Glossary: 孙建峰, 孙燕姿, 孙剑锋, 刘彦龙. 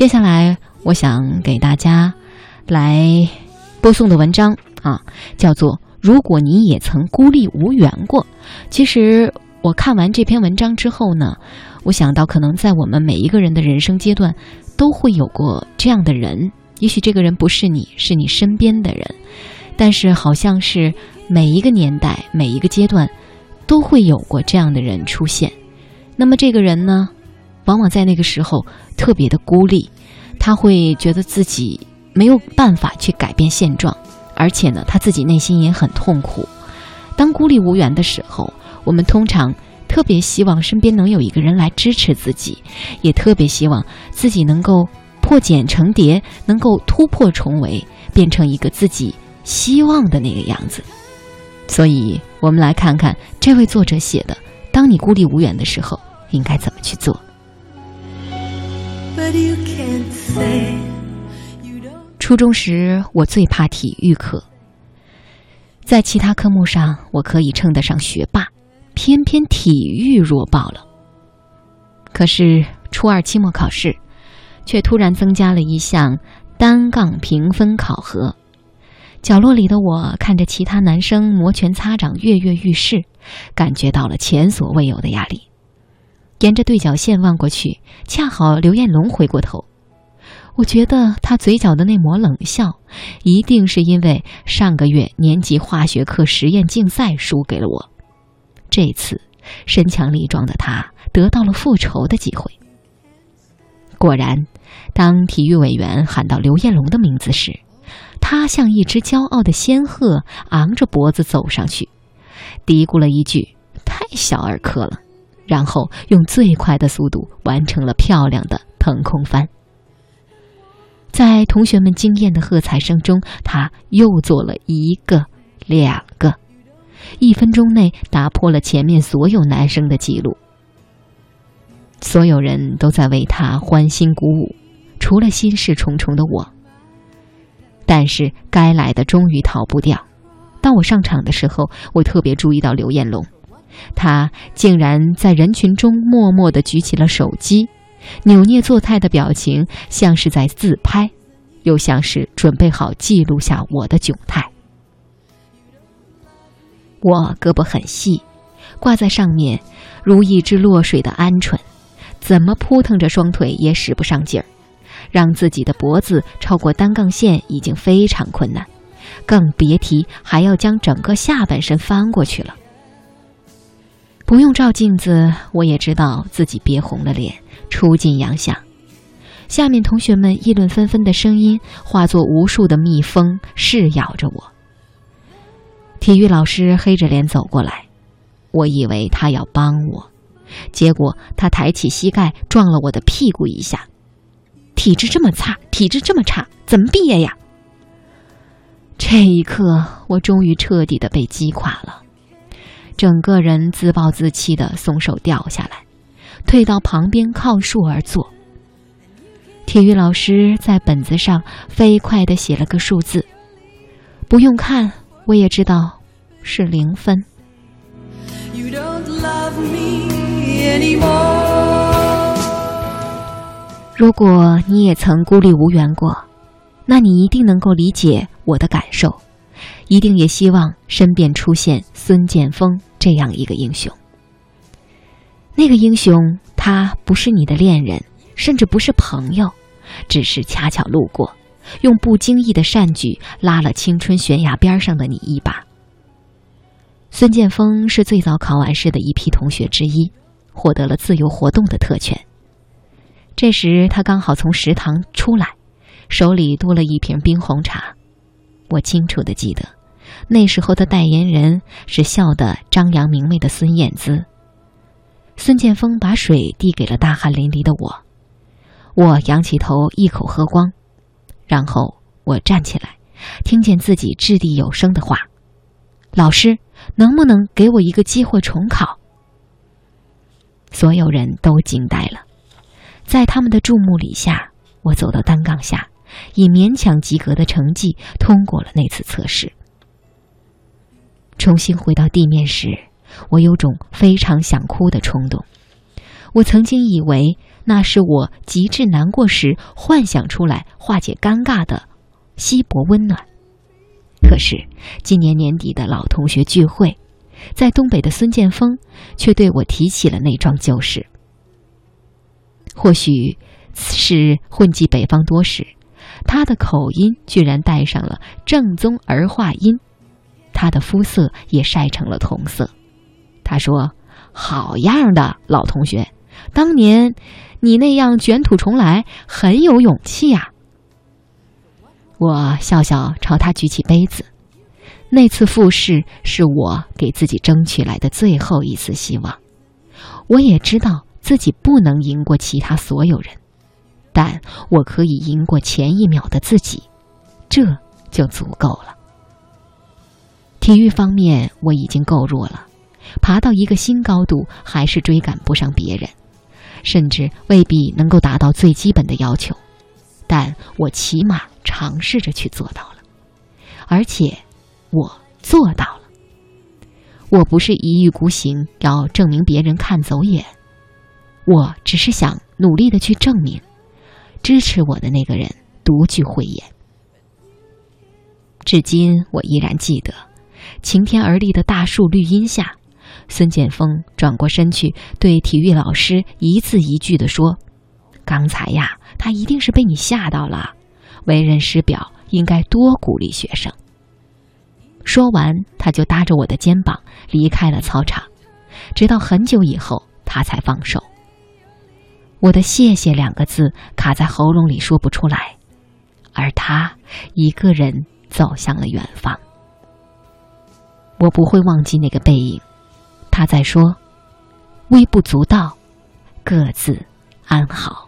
接下来我想给大家来播送的文章啊，叫做《如果你也曾孤立无援过》。其实我看完这篇文章之后呢，我想到可能在我们每一个人的人生阶段都会有过这样的人，也许这个人不是你，是你身边的人，但是好像是每一个年代每一个阶段都会有过这样的人出现。那么这个人呢，往往在那个时候特别的孤立，他会觉得自己没有办法去改变现状，而且呢他自己内心也很痛苦。当孤立无援的时候，我们通常特别希望身边能有一个人来支持自己，也特别希望自己能够破茧成蝶，能够突破重围，变成一个自己希望的那个样子。所以我们来看看这位作者写的，当你孤立无援的时候应该怎么去做。初中时我最怕体育课，在其他科目上我可以称得上学霸，偏偏体育弱爆了。可是初二期末考试却突然增加了一项单杠评分考核，角落里的我看着其他男生摩拳擦掌跃跃欲试，感觉到了前所未有的压力。沿着对角线望过去，恰好刘彦龙回过头，我觉得他嘴角的那抹冷笑一定是因为上个月年级化学课实验竞赛输给了我，这次身强力壮的他得到了复仇的机会。果然当体育委员喊到刘彦龙的名字时，他像一只骄傲的仙鹤昂着脖子走上去，嘀咕了一句太小儿科了，然后用最快的速度完成了漂亮的腾空翻。在同学们惊艳的喝彩声中，他又做了一个两个，1分钟内打破了前面所有男生的记录。所有人都在为他欢欣鼓舞，除了心事重重的我。但是该来的终于逃不掉，当我上场的时候，我特别注意到刘彦龙，他竟然在人群中默默地举起了手机，扭捏作态的表情像是在自拍，又像是准备好记录下我的窘态。我胳膊很细，挂在上面如一只落水的鹌鹑，怎么扑腾着双腿也使不上劲儿，让自己的脖子超过单杠线已经非常困难，更别提还要将整个下半身翻过去了。不用照镜子，我也知道自己憋红了脸，出尽洋相。下面同学们议论纷纷的声音化作无数的蜜蜂噬咬着我。体育老师黑着脸走过来，我以为他要帮我，结果他抬起膝盖撞了我的屁股一下。体质这么差，体质这么差，怎么毕业呀？这一刻我终于彻底的被击垮了，整个人自暴自弃的松手掉下来，退到旁边靠树而坐。体育老师在本子上飞快的写了个数字，不用看我也知道是0分。 You don't love me anymore。如果你也曾孤立无援过，那你一定能够理解我的感受，一定也希望身边出现孙剑锋这样一个英雄。那个英雄他不是你的恋人，甚至不是朋友，只是恰巧路过，用不经意的善举拉了青春悬崖边上的你一把。孙剑锋是最早考完试的一批同学之一，获得了自由活动的特权。这时他刚好从食堂出来，手里多了一瓶冰红茶。我清楚地记得，那时候的代言人是笑得张扬明媚的孙燕姿。孙剑锋把水递给了大汗淋漓的我，我仰起头一口喝光，然后我站起来，听见自己掷地有声的话：老师，能不能给我一个机会重考？所有人都惊呆了，在他们的注目礼下，我走到单杠下，以勉强及格的成绩通过了那次测试。重新回到地面时，我有种非常想哭的冲动。我曾经以为那是我极致难过时幻想出来化解尴尬的稀薄温暖。可是今年年底的老同学聚会，在东北的孙建峰却对我提起了那桩旧事。或许是混迹北方多时，他的口音居然带上了正宗儿化音，他的肤色也晒成了铜色。他说：“好样的，老同学，当年你那样卷土重来很有勇气呀。”我笑笑朝他举起杯子。那次复试是我给自己争取来的最后一次希望，我也知道自己不能赢过其他所有人，但我可以赢过前一秒的自己，这就足够了。体育方面我已经够弱了，爬到一个新高度还是追赶不上别人，甚至未必能够达到最基本的要求，但我起码尝试着去做到了，而且我做到了。我不是一意孤行要证明别人看走眼，我只是想努力地去证明支持我的那个人独具慧眼。至今我依然记得晴天而立的大树绿荫下，孙建峰转过身去对体育老师一字一句地说：“刚才呀，他一定是被你吓到了，为人师表应该多鼓励学生。”说完他就搭着我的肩膀离开了操场，直到很久以后他才放手。我的“谢谢”两个字卡在喉咙里说不出来，而他一个人走向了远方。我不会忘记那个背影，他在说：“微不足道，各自安好。”